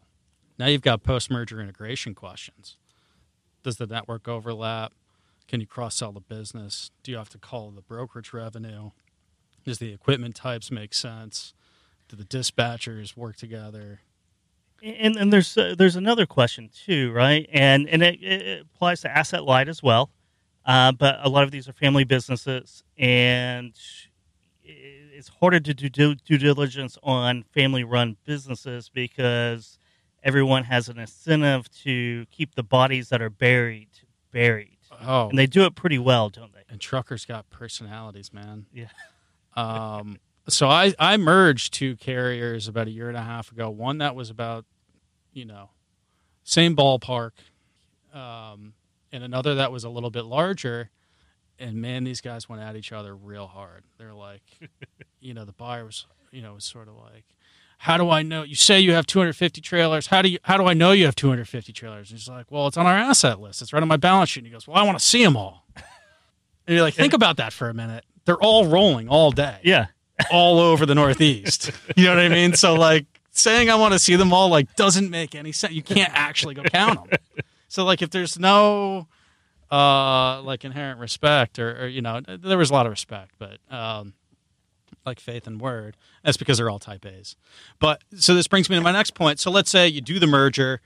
Now you've got post-merger integration questions. Does the network overlap? Can you cross-sell the business? Do you have to call the brokerage revenue? Does the equipment types make sense? Do the dispatchers work together? And there's another question too, right? And it applies to asset light as well. But a lot of these are family businesses, and it's harder to do due diligence on family-run businesses because everyone has an incentive to keep the bodies that are buried. Oh. And they do it pretty well, don't they? And truckers got personalities, man. Yeah. So I merged 2 carriers about 1.5 years ago. One that was about, same ballpark, and another that was a little bit larger. And, man, these guys went at each other real hard. They're like, the buyer was, was sort of like, how do I know? You say you have 250 trailers. How do I know you have 250 trailers? And he's like, well, it's on our asset list. It's right on my balance sheet. And he goes, well, I want to see them all. And you're like, think about that for a minute. They're all rolling all day. Yeah. All over the Northeast. You know what I mean? So, saying I want to see them all, doesn't make any sense. You can't actually go count them. So, if there's no, inherent respect or there was a lot of respect, but, faith and word. That's because they're all type A's. But so this brings me to my next point. So let's say you do the merger.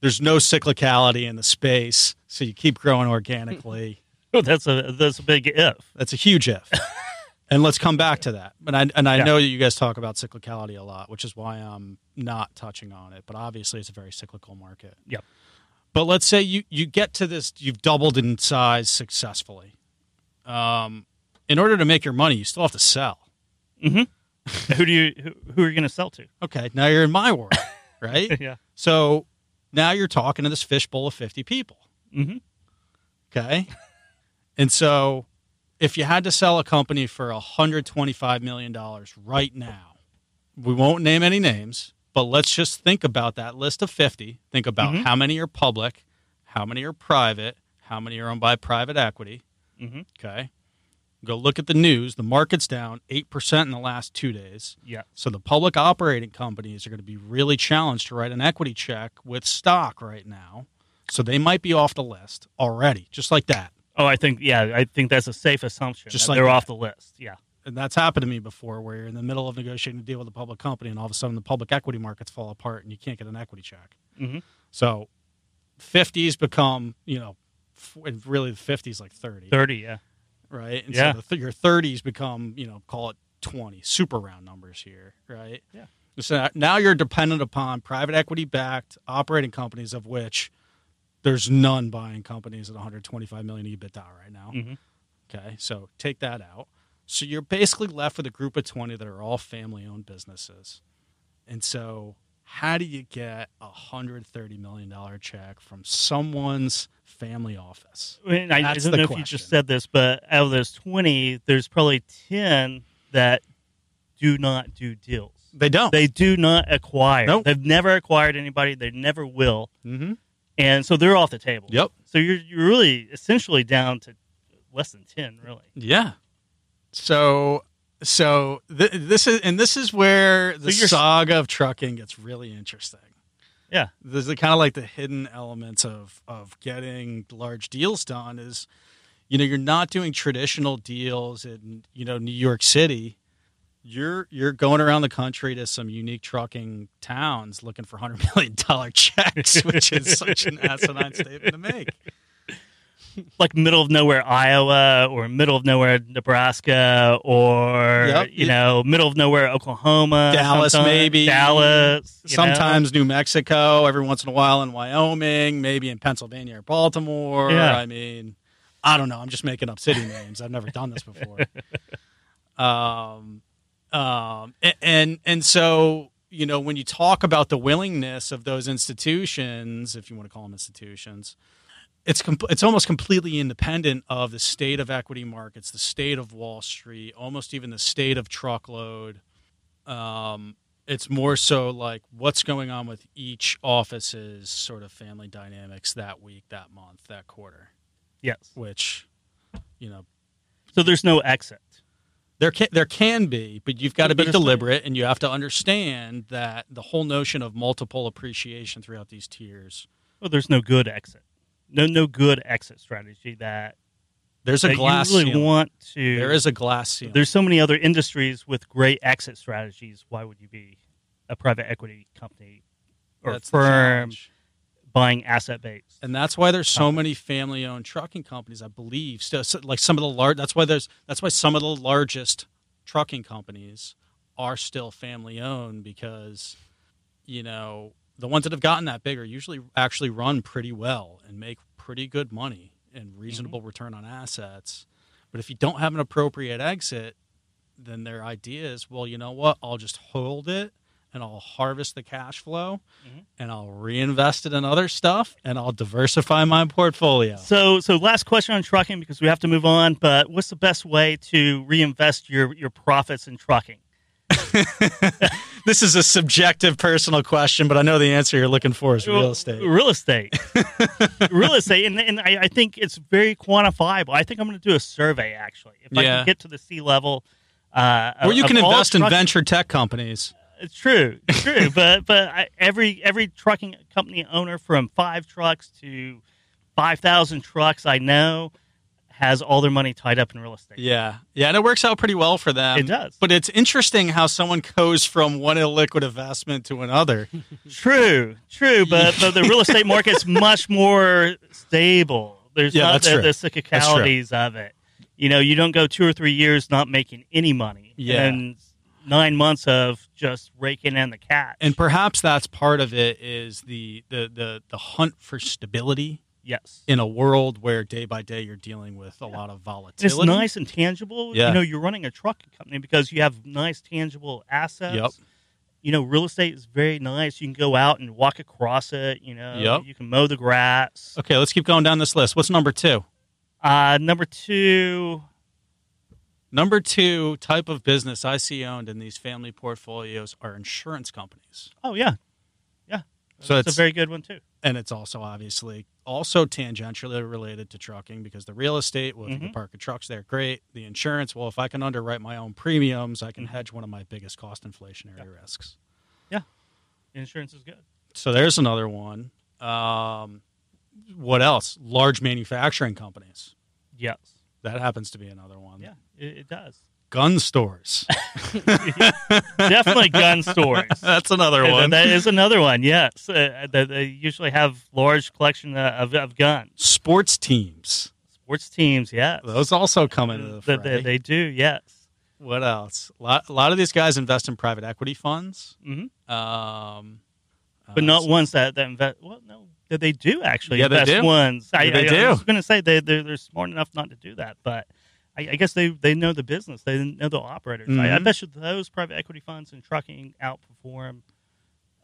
There's no cyclicality in the space, so you keep growing organically. Oh, that's a big if. That's a huge if. And let's come back to that. But I know that you guys talk about cyclicality a lot, which is why I'm not touching on it. But obviously, it's a very cyclical market. Yep. But let's say you get to this. You've doubled in size successfully. In order to make your money, you still have to sell. Mm-hmm. Who are you going to sell to? Okay, now you're in my world, right? Yeah. So now you're talking to this fishbowl of 50 people. Mm-hmm. Okay. And so if you had to sell a company for $125 million right now, we won't name any names, but let's just think about that list of 50. Think about how many are public, how many are private, how many are owned by private equity. Mm-hmm. Okay. Go look at the news. The market's down 8% in the last 2 days. Yeah. So the public operating companies are going to be really challenged to write an equity check with stock right now. So they might be off the list already, just like that. Oh, I think that's a safe assumption. Just like they're off the list. Yeah. And that's happened to me before, where you're in the middle of negotiating a deal with a public company, and all of a sudden the public equity markets fall apart, and you can't get an equity check. Mm-hmm. So 50s become, and really the 50s like 30. 30, yeah. Right, and so your 30s become, call it 20, super round numbers here, right? Yeah. So now you're dependent upon private equity-backed operating companies, of which there's none buying companies at $125 million EBITDA right now. Mm-hmm. Okay, so take that out. So you're basically left with a group of 20 that are all family-owned businesses. And so how do you get a $130 million check from someone's family office? I don't know if you just said this, but out of those 20, there's probably 10 that do not do deals. They don't. They do not acquire. Nope. They've never acquired anybody. They never will. Mm-hmm. And so they're off the table. Yep. So you're really essentially down to less than 10, really. Yeah. So this is where the saga of trucking gets really interesting. Yeah, there's kind of like the hidden elements of getting large deals done is, you're not doing traditional deals in New York City. You're going around the country to some unique trucking towns looking for $100 million checks, which is such an asinine statement to make. like middle of nowhere Iowa or middle of nowhere Nebraska or middle of nowhere Oklahoma, Dallas maybe, sometimes New Mexico, every once in a while in Wyoming, maybe in Pennsylvania or Baltimore. Yeah. I mean, I don't know. I'm just making up city names. I've never done this before. And so, you know, when you talk about the willingness of those institutions, if you want to call them institutions, it's almost completely independent of the state of equity markets, the state of Wall Street, almost even the state of truckload. It's more so like what's going on with each office's sort of family dynamics that week, that month, that quarter. Yes. Which, you know. So there's no exit. There can be, but you've got to be deliberate, and you have to understand that the whole notion of multiple appreciation throughout these tiers. Well, there's no good exit. No good exit strategy that there's a glass ceiling. You really want to. There is a glass ceiling. There's so many other industries with great exit strategies. Why would you be a private equity company or firm buying asset base? And that's why there's so many family-owned trucking companies, I believe. So like some of the large. That's why some of the largest trucking companies are still family-owned because, you know. The ones that have gotten that big are usually actually run pretty well and make pretty good money and reasonable return on assets. But if you don't have an appropriate exit, then their idea is, well, you know what? I'll just hold it and I'll harvest the cash flow and I'll reinvest it in other stuff and I'll diversify my portfolio. So last question on trucking because we have to move on, but what's the best way to reinvest your profits in trucking? This is a subjective personal question, but I know the answer you're looking for is real estate. Real estate. And I think it's very quantifiable. I think I'm going to do a survey, actually. If I can get to the C-level. Or you can invest in venture tech companies. It's true. It's true. but every trucking company owner from 5 trucks to 5,000 trucks I know has all their money tied up in real estate. Yeah. Yeah, and it works out pretty well for them. It does. But it's interesting how someone goes from one illiquid investment to another. True. But the real estate market's much more stable. There's not the cyclicalities of it. You know, you don't go 2 or 3 years not making any money. Yeah. And 9 months of just raking in the cash. And perhaps that's part of it is the hunt for stability. Yes. In a world where day by day you're dealing with a lot of volatility. It's nice and tangible. Yeah. You know, you're running a trucking company because you have nice, tangible assets. Yep. You know, real estate is very nice. You can go out and walk across it. You know, you can mow the grass. Okay, let's keep going down this list. What's number 2? Number two type of business I see owned in these family portfolios are insurance companies. Oh, yeah. Yeah. So that's a very good one, too. And it's also obviously tangentially related to trucking because the real estate, well, if you can park your trucks there, great. The insurance, well, if I can underwrite my own premiums, I can hedge one of my biggest cost inflationary risks. Yeah. Insurance is good. So there's another one. What else? Large manufacturing companies. Yes. That happens to be another one. Yeah, it does. Gun stores. Definitely gun stores. That's another one. That is another one, yes. They usually have large collection of guns. Sports teams, yes. Those also come into the fray. They do, yes. What else? A lot of these guys invest in private equity funds. Mm-hmm. But not ones that invest. Well, no. They do actually invest ones. I was going to say they're smart enough not to do that, but I guess they know the business. They know the operators. Mm-hmm. I bet you those private equity funds and trucking outperform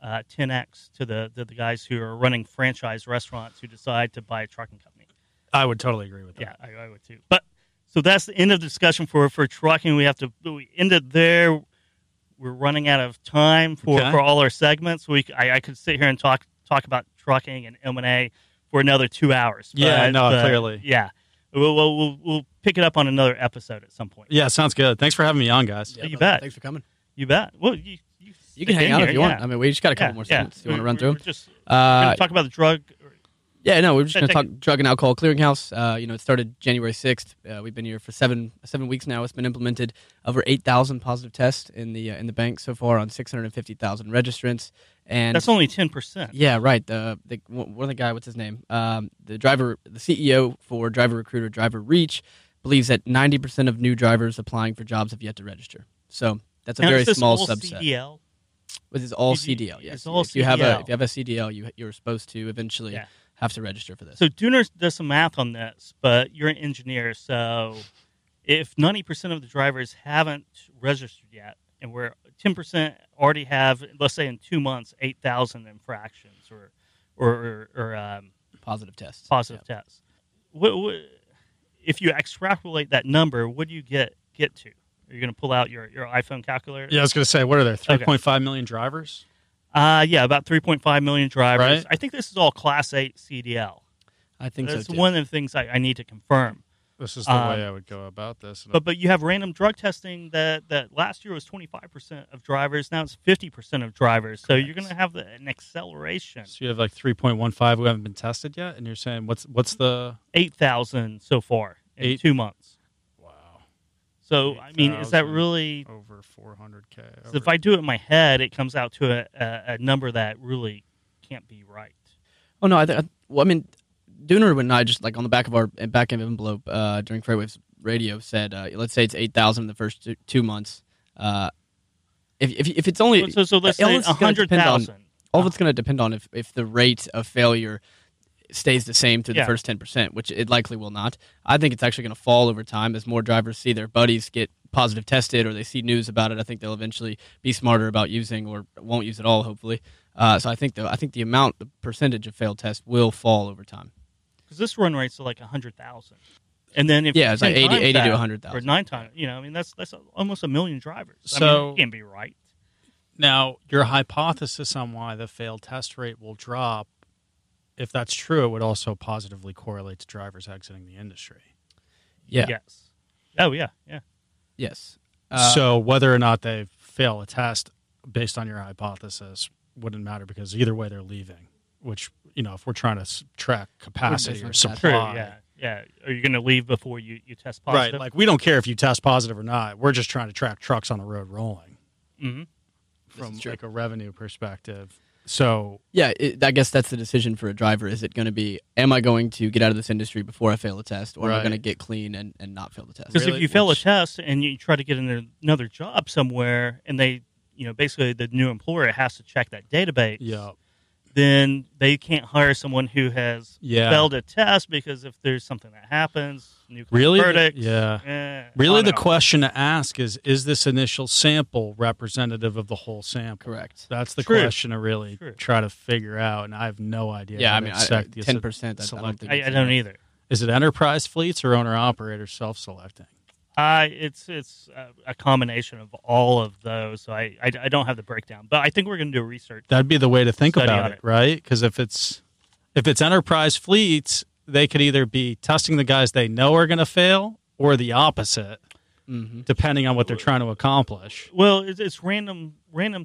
10x to the guys who are running franchise restaurants who decide to buy a trucking company. I would totally agree with that. Yeah, I would too. But so that's the end of the discussion for trucking. We ended there. We're running out of time for all our segments. I could sit here and talk about trucking and M&A for another 2 hours. Clearly. Yeah. We'll pick it up on another episode at some point. Yeah, sounds good. Thanks for having me on, guys. Yeah, you bet. Thanks for coming. You bet. Well, you can hang out if you want. I mean, we just got a couple more segments. You want to run through them? We're going to talk about the drug Yeah, no, we're just going to talk drug and alcohol clearinghouse. It started January 6th. We've been here for seven weeks now. It's been implemented over 8,000 positive tests in the bank so far on 650,000 registrants. And that's only 10%. Yeah, right. The CEO for Driver Recruiter, Driver Reach, believes that 90% of new drivers applying for jobs have yet to register. So that's very small subset. CDL? This is all CDL, yes. It's all CDL. If you have a CDL, you're supposed to eventually have to register for this. So Dooner does some math on this, but you're an engineer, so if 90% of the drivers haven't registered yet, and we're 10% already have, let's say in 2 months, 8,000 infractions or positive tests. Positive tests. What, if you extrapolate that number, what do you get to? Are you going to pull out your iPhone calculator? Yeah, I was going to say, what are there, 3.5 million drivers? About 3.5 million drivers. Right? I think this is all Class 8 CDL. I think that's so, that's one of the things I need to confirm. This is the way I would go about this. But you have random drug testing that last year was 25% of drivers. Now it's 50% of drivers. Correct. So you're going to have an acceleration. So you have like 3.15 who haven't been tested yet, and you're saying what's the 8,000 so far in 2 months. So, I mean, is that really over 400K? So if I do it in my head, it comes out to a number that really can't be right. Oh, no. Dooner and I just, like, on the back of our back end envelope during FreightWaves Radio said, let's say it's 8,000 in the first 2 months. If it's only... So let's say 100,000. All that's going to depend on if the rate of failure stays the same through the first 10%, which it likely will not. I think it's actually going to fall over time as more drivers see their buddies get positive tested or they see news about it. I think they'll eventually be smarter about using or won't use at all, hopefully. So I think the amount, the percentage of failed tests will fall over time. Because this run rate's like 100,000. And then if it's like 80 to 100,000. Or 9 times, that's almost 1 million drivers. So, it can't be right. Now, your hypothesis on why the failed test rate will drop, if that's true, it would also positively correlate to drivers exiting the industry. Yeah. Yes. Oh, yeah. Yeah. Yes. So whether or not they fail a test, based on your hypothesis, wouldn't matter because either way they're leaving, which, if we're trying to track capacity or supply. Yeah. Yeah. Are you going to leave before you test positive? Right. Like, we don't care if you test positive or not. We're just trying to track trucks on the road rolling from like a revenue perspective. So I guess that's the decision for a driver. Is it going to be, am I going to get out of this industry before I fail a test, or am I going to get clean and not fail the test? Because if you fail a test and you try to get another job somewhere, and they, basically the new employer has to check that database, then they can't hire someone who has failed a test, because if there's something that happens, new verdict. Really, the question to ask is this initial sample representative of the whole sample? Correct. That's the question to really try to figure out, and I have no idea. Yeah, I mean, 10%. I don't either. Is it enterprise fleets or owner-operators self-selecting? It's a combination of all of those. So I don't have the breakdown, but I think we're going to do research. That'd be the way to think about it, right? Because if it's enterprise fleets, they could either be testing the guys they know are going to fail, or the opposite, depending on what they're trying to accomplish. Well, it's random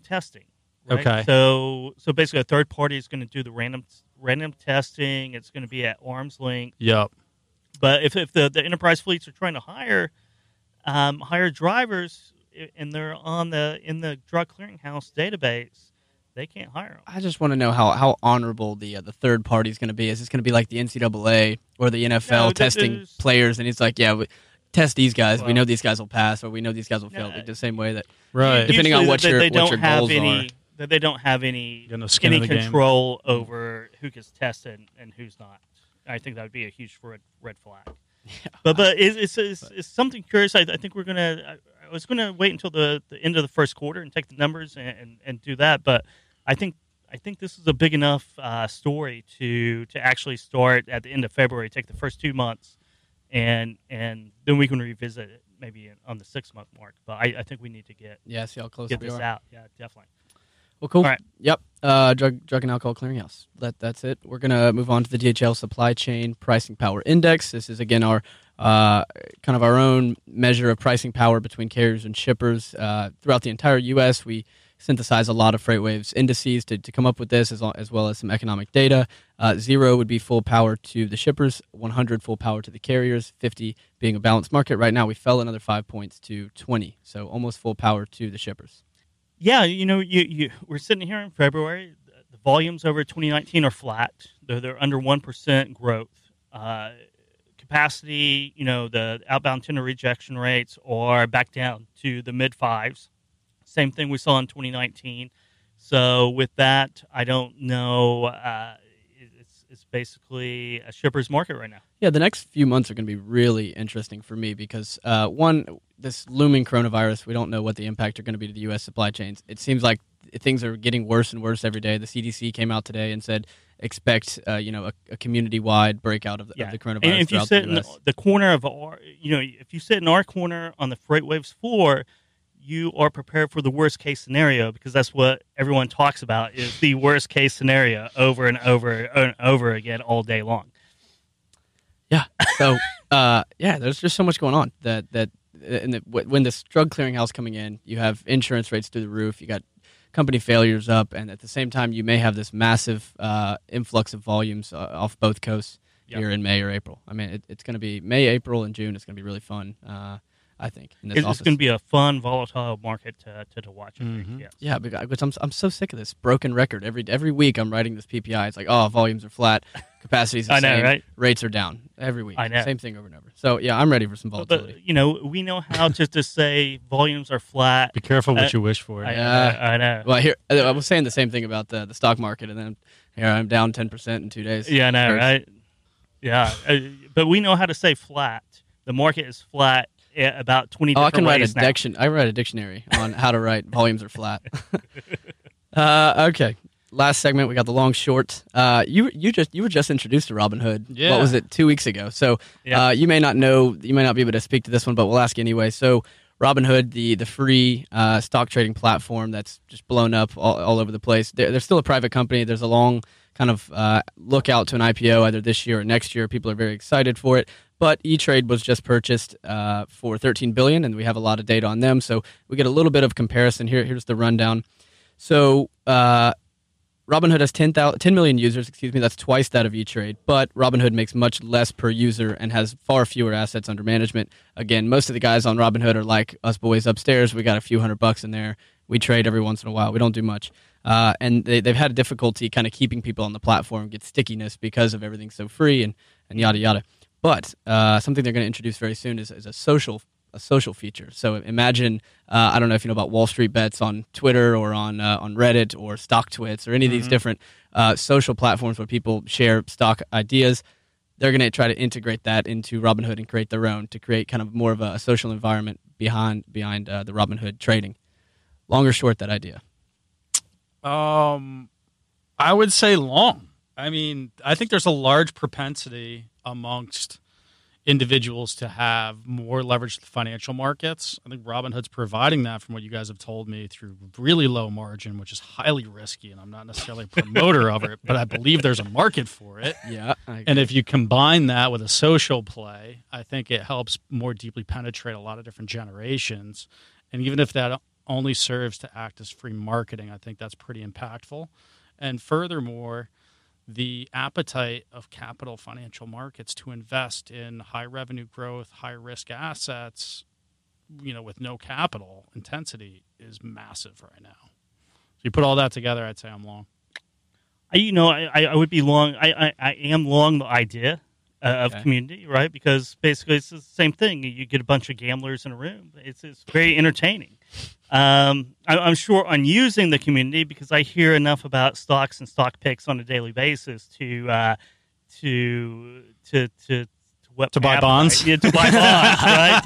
testing. Right? Okay. So basically, a third party is going to do the random testing. It's going to be at arm's length. Yep. But if the enterprise fleets are trying to hire drivers, and they're in the drug clearinghouse database, they can't hire them. I just want to know how honorable the third party is going to be. Is this going to be like the NCAA or the NFL testing players? And it's like, we test these guys. Well, we know these guys will pass, or we know these guys will fail. Like the same way that, right? Depending on what your goals are. That they don't have any control over who gets tested and who's not. I think that would be a huge red flag. Yeah. But it's something curious. I think we're gonna. I was gonna wait until the end of the first quarter and take the numbers and do that. But I think this is a big enough story to actually start at the end of February. Take the first 2 months, and then we can revisit it maybe on the 6 month mark. But I think we need to see how close we are. Out. Yeah, definitely. Well, cool. All right. Yep. Drug and alcohol clearinghouse. That's it. We're going to move on to the DHL Supply Chain Pricing Power Index. This is, again, our kind of our own measure of pricing power between carriers and shippers throughout the entire U.S. We synthesize a lot of FreightWaves indices to come up with this, as well as some economic data. 0 would be full power to the shippers, 100 full power to the carriers, 50 being a balanced market. Right now, we fell another 5 points to 20, so almost full power to the shippers. Yeah, you know, we're sitting here in February. The volumes over 2019 are flat. They're under 1% growth. Capacity, you know, the outbound tender rejection rates are back down to the mid-5s. Same thing we saw in 2019. So with that, I don't know. It's basically a shipper's market right now. Yeah, the next few months are going to be really interesting for me because, one, this looming coronavirus, we don't know what the impact are going to be to the U.S. supply chains. It seems like things are getting worse and worse every day. The CDC came out today and said expect a community-wide breakout of the coronavirus. And if you sit in the corner of our, if you sit in our corner on the FreightWaves floor, you are prepared for the worst-case scenario because that's what everyone talks about is the worst-case scenario over and over and over again all day long. Yeah. So there's just so much going on that and when this drug clearinghouse coming in, you have insurance rates through the roof. You got company failures up, and at the same time, you may have this massive influx of volumes off both coasts here in May or April. I mean, it's going to be May, April, and June. It's going to be really fun, I think. It's going to be a fun, volatile market to watch. Mm-hmm. Yes. Yeah, because I'm so sick of this broken record. Every week I'm writing this PPI. It's like, oh, volumes are flat, capacity's the same, right? Rates are down every week. I know. Same thing over and over. So, yeah, I'm ready for some volatility. But, we know how to say volumes are flat. Be careful what you wish for. I know. Well, I was saying the same thing about the stock market, and then I'm down 10% in 2 days. Yeah, I know, right? Yeah. But we know how to say flat. The market is flat. Yeah, about 20 different ways now. I write a dictionary on how to write volumes are flat. Okay. Last segment, we got the long short. You were just introduced to Robinhood. Yeah. What was it, 2 weeks ago? So you may not know, you may not be able to speak to this one, but we'll ask you anyway. So Robinhood, the free stock trading platform that's just blown up all over the place. They're still a private company. There's a long kind of lookout to an IPO either this year or next year. People are very excited for it. But E-Trade was just purchased for $13 billion, and we have a lot of data on them. So we get a little bit of comparison here. Here's the rundown. So Robinhood has 10 million users. Excuse me, that's twice that of E-Trade. But Robinhood makes much less per user and has far fewer assets under management. Again, most of the guys on Robinhood are like us boys upstairs. We got a few $100s in there. We trade every once in a while. We don't do much. And they've had difficulty kind of keeping people on the platform, get stickiness because of everything so free and yada, yada. But something they're going to introduce very soon is a social feature. So imagine, I don't know if you know about Wall Street Bets on Twitter or on Reddit or Stock Twits or any of these different social platforms where people share stock ideas. They're going to try to integrate that into Robinhood and create their own to create kind of more of a social environment behind the Robinhood trading. Long or short, that idea? I would say long. I mean, I think there's a large propensity amongst individuals to have more leverage to the financial markets. I think Robinhood's providing that from what you guys have told me through really low margin, which is highly risky, and I'm not necessarily a promoter of it, but I believe there's a market for it. Yeah, and if you combine that with a social play, I think it helps more deeply penetrate a lot of different generations. And even if that only serves to act as free marketing, I think that's pretty impactful. And furthermore, the appetite of capital financial markets to invest in high revenue growth, high risk assets, with no capital intensity is massive right now. So you put all that together, I'd say I'm long. I would be long. I am long the idea of community, right? Because basically it's the same thing. You get a bunch of gamblers in a room. It's very entertaining. I'm short on using the community because I hear enough about stocks and stock picks on a daily basis to buy bonds, right? Right?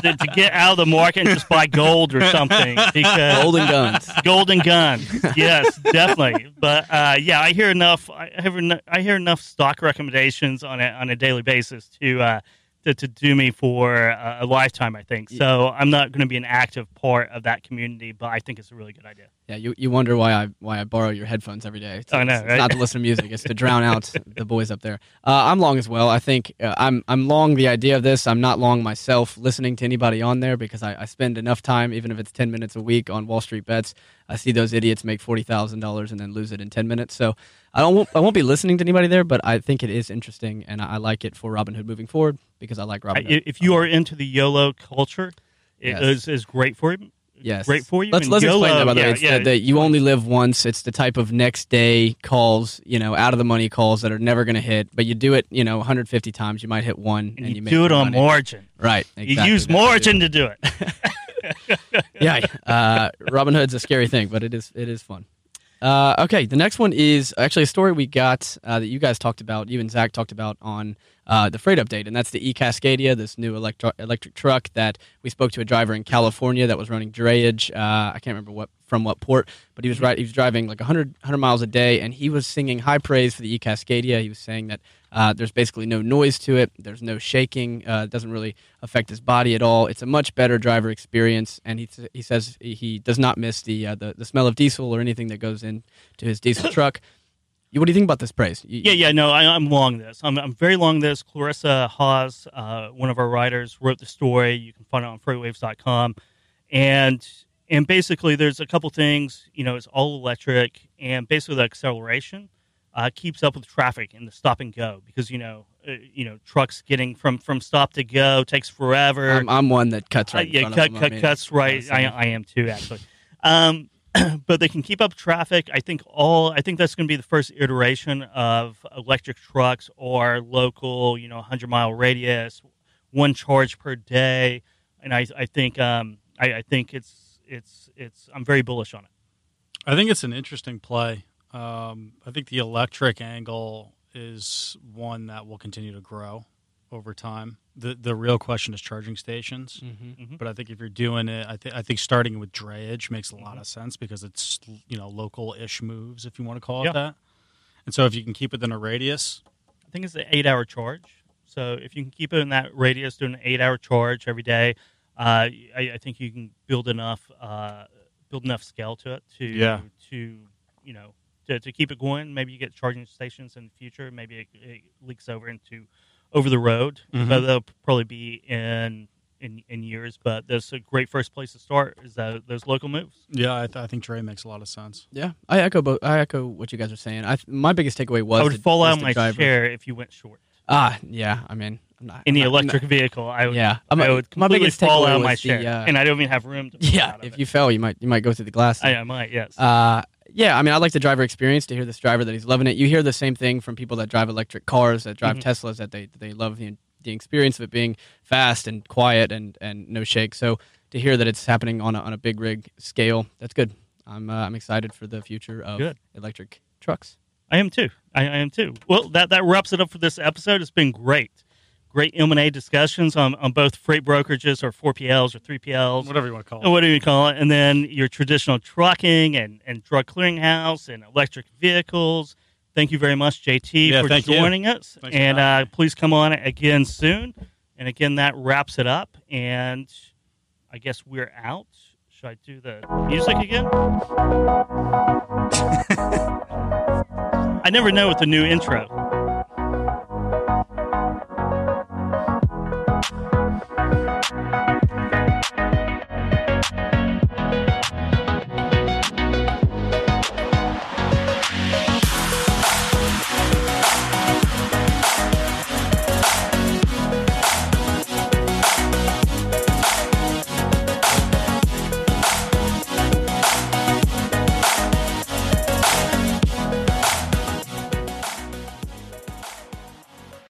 To get out of the market and just buy gold or something. Because golden guns. Yes, definitely. But I hear enough. I hear enough stock recommendations on a daily basis to do me for a lifetime, I think. So I'm not going to be an active part of that community, but I think it's a really good idea. Yeah, you wonder why I borrow your headphones every day. I know, right? It's not to listen to music; it's to drown out the boys up there. I'm long as well. I think I'm long the idea of this. I'm not long myself listening to anybody on there because I spend enough time, even if it's 10 minutes a week, on Wall Street Bets. I see those idiots make $40,000 and then lose it in 10 minutes. So I won't be listening to anybody there. But I think it is interesting, and I like it for Robinhood moving forward because I like Robinhood. If you are into the YOLO culture, it is great for you. Yes. Great for you. Let's explain that, by the way. It's that you only live once. It's the type of next day calls, out of the money calls that are never going to hit. But you do it, 150 times. You might hit one, and you make do it on money. Margin. Right. Exactly. You use margin to do it. Yeah. Robinhood's a scary thing, but it is fun. Okay. The next one is actually a story we got that you guys talked about. You and Zach talked about on the freight update, and that's the E-Cascadia, this new electric truck that we spoke to a driver in California that was running drayage. I can't remember from what port, but he was right. He was driving like 100 miles a day, and he was singing high praise for the E-Cascadia. He was saying that there's basically no noise to it. There's no shaking. It doesn't really affect his body at all. It's a much better driver experience, and he says he does not miss the smell of diesel or anything that goes into his diesel truck. What do you think about this praise? I'm long this. I'm very long this. Clarissa Haas, one of our writers, wrote the story. You can find it on freightwaves.com. And basically, there's a couple things. It's all electric, and basically the acceleration keeps up with traffic in the stop and go because trucks getting from stop to go takes forever. I'm one that cuts right. Cuts right. I am too, actually. But they can keep up traffic. I think that's going to be the first iteration of electric trucks or local, 100-mile radius, one charge per day. And I think it's I'm very bullish on it. I think it's an interesting play. I think the electric angle is one that will continue to grow over time. The real question is charging stations, mm-hmm. But I think if you're doing it, I think starting with drayage makes a lot of sense because it's local-ish moves, if you want to call it that. And so if you can keep it in a radius, I think it's an 8-hour charge. So if you can keep it in that radius, doing an 8-hour charge every day, I think you can build enough scale to it to keep it going. Maybe you get charging stations in the future. Maybe it leaks over into over the road, but they'll probably be in years. But that's a great first place to start is those local moves. Yeah, I think Dre makes a lot of sense. Yeah, I echo what you guys are saying. My biggest takeaway was I would fall out of my chair if you went short. Vehicle, I would completely fall out of my chair, and I don't even have room to fall out of it. If you fell, you might go through the glass. I might, yes. I like the driver experience to hear this driver that he's loving it. You hear the same thing from people that drive electric cars, that drive Teslas, that they love the experience of it being fast and quiet and no shake. So to hear that it's happening on a big rig scale, that's good. I'm excited for the future of electric trucks. I am too. I am too. Well, that wraps it up for this episode. It's been great. Great M&A discussions on both freight brokerages or 4PLs or 3PLs. Whatever you want to call it. And then your traditional trucking and drug clearinghouse and electric vehicles. Thank you very much, JT, for joining us. Thanks and please come on again soon. And again, that wraps it up. And I guess we're out. Should I do the music again? I never know with the new intro.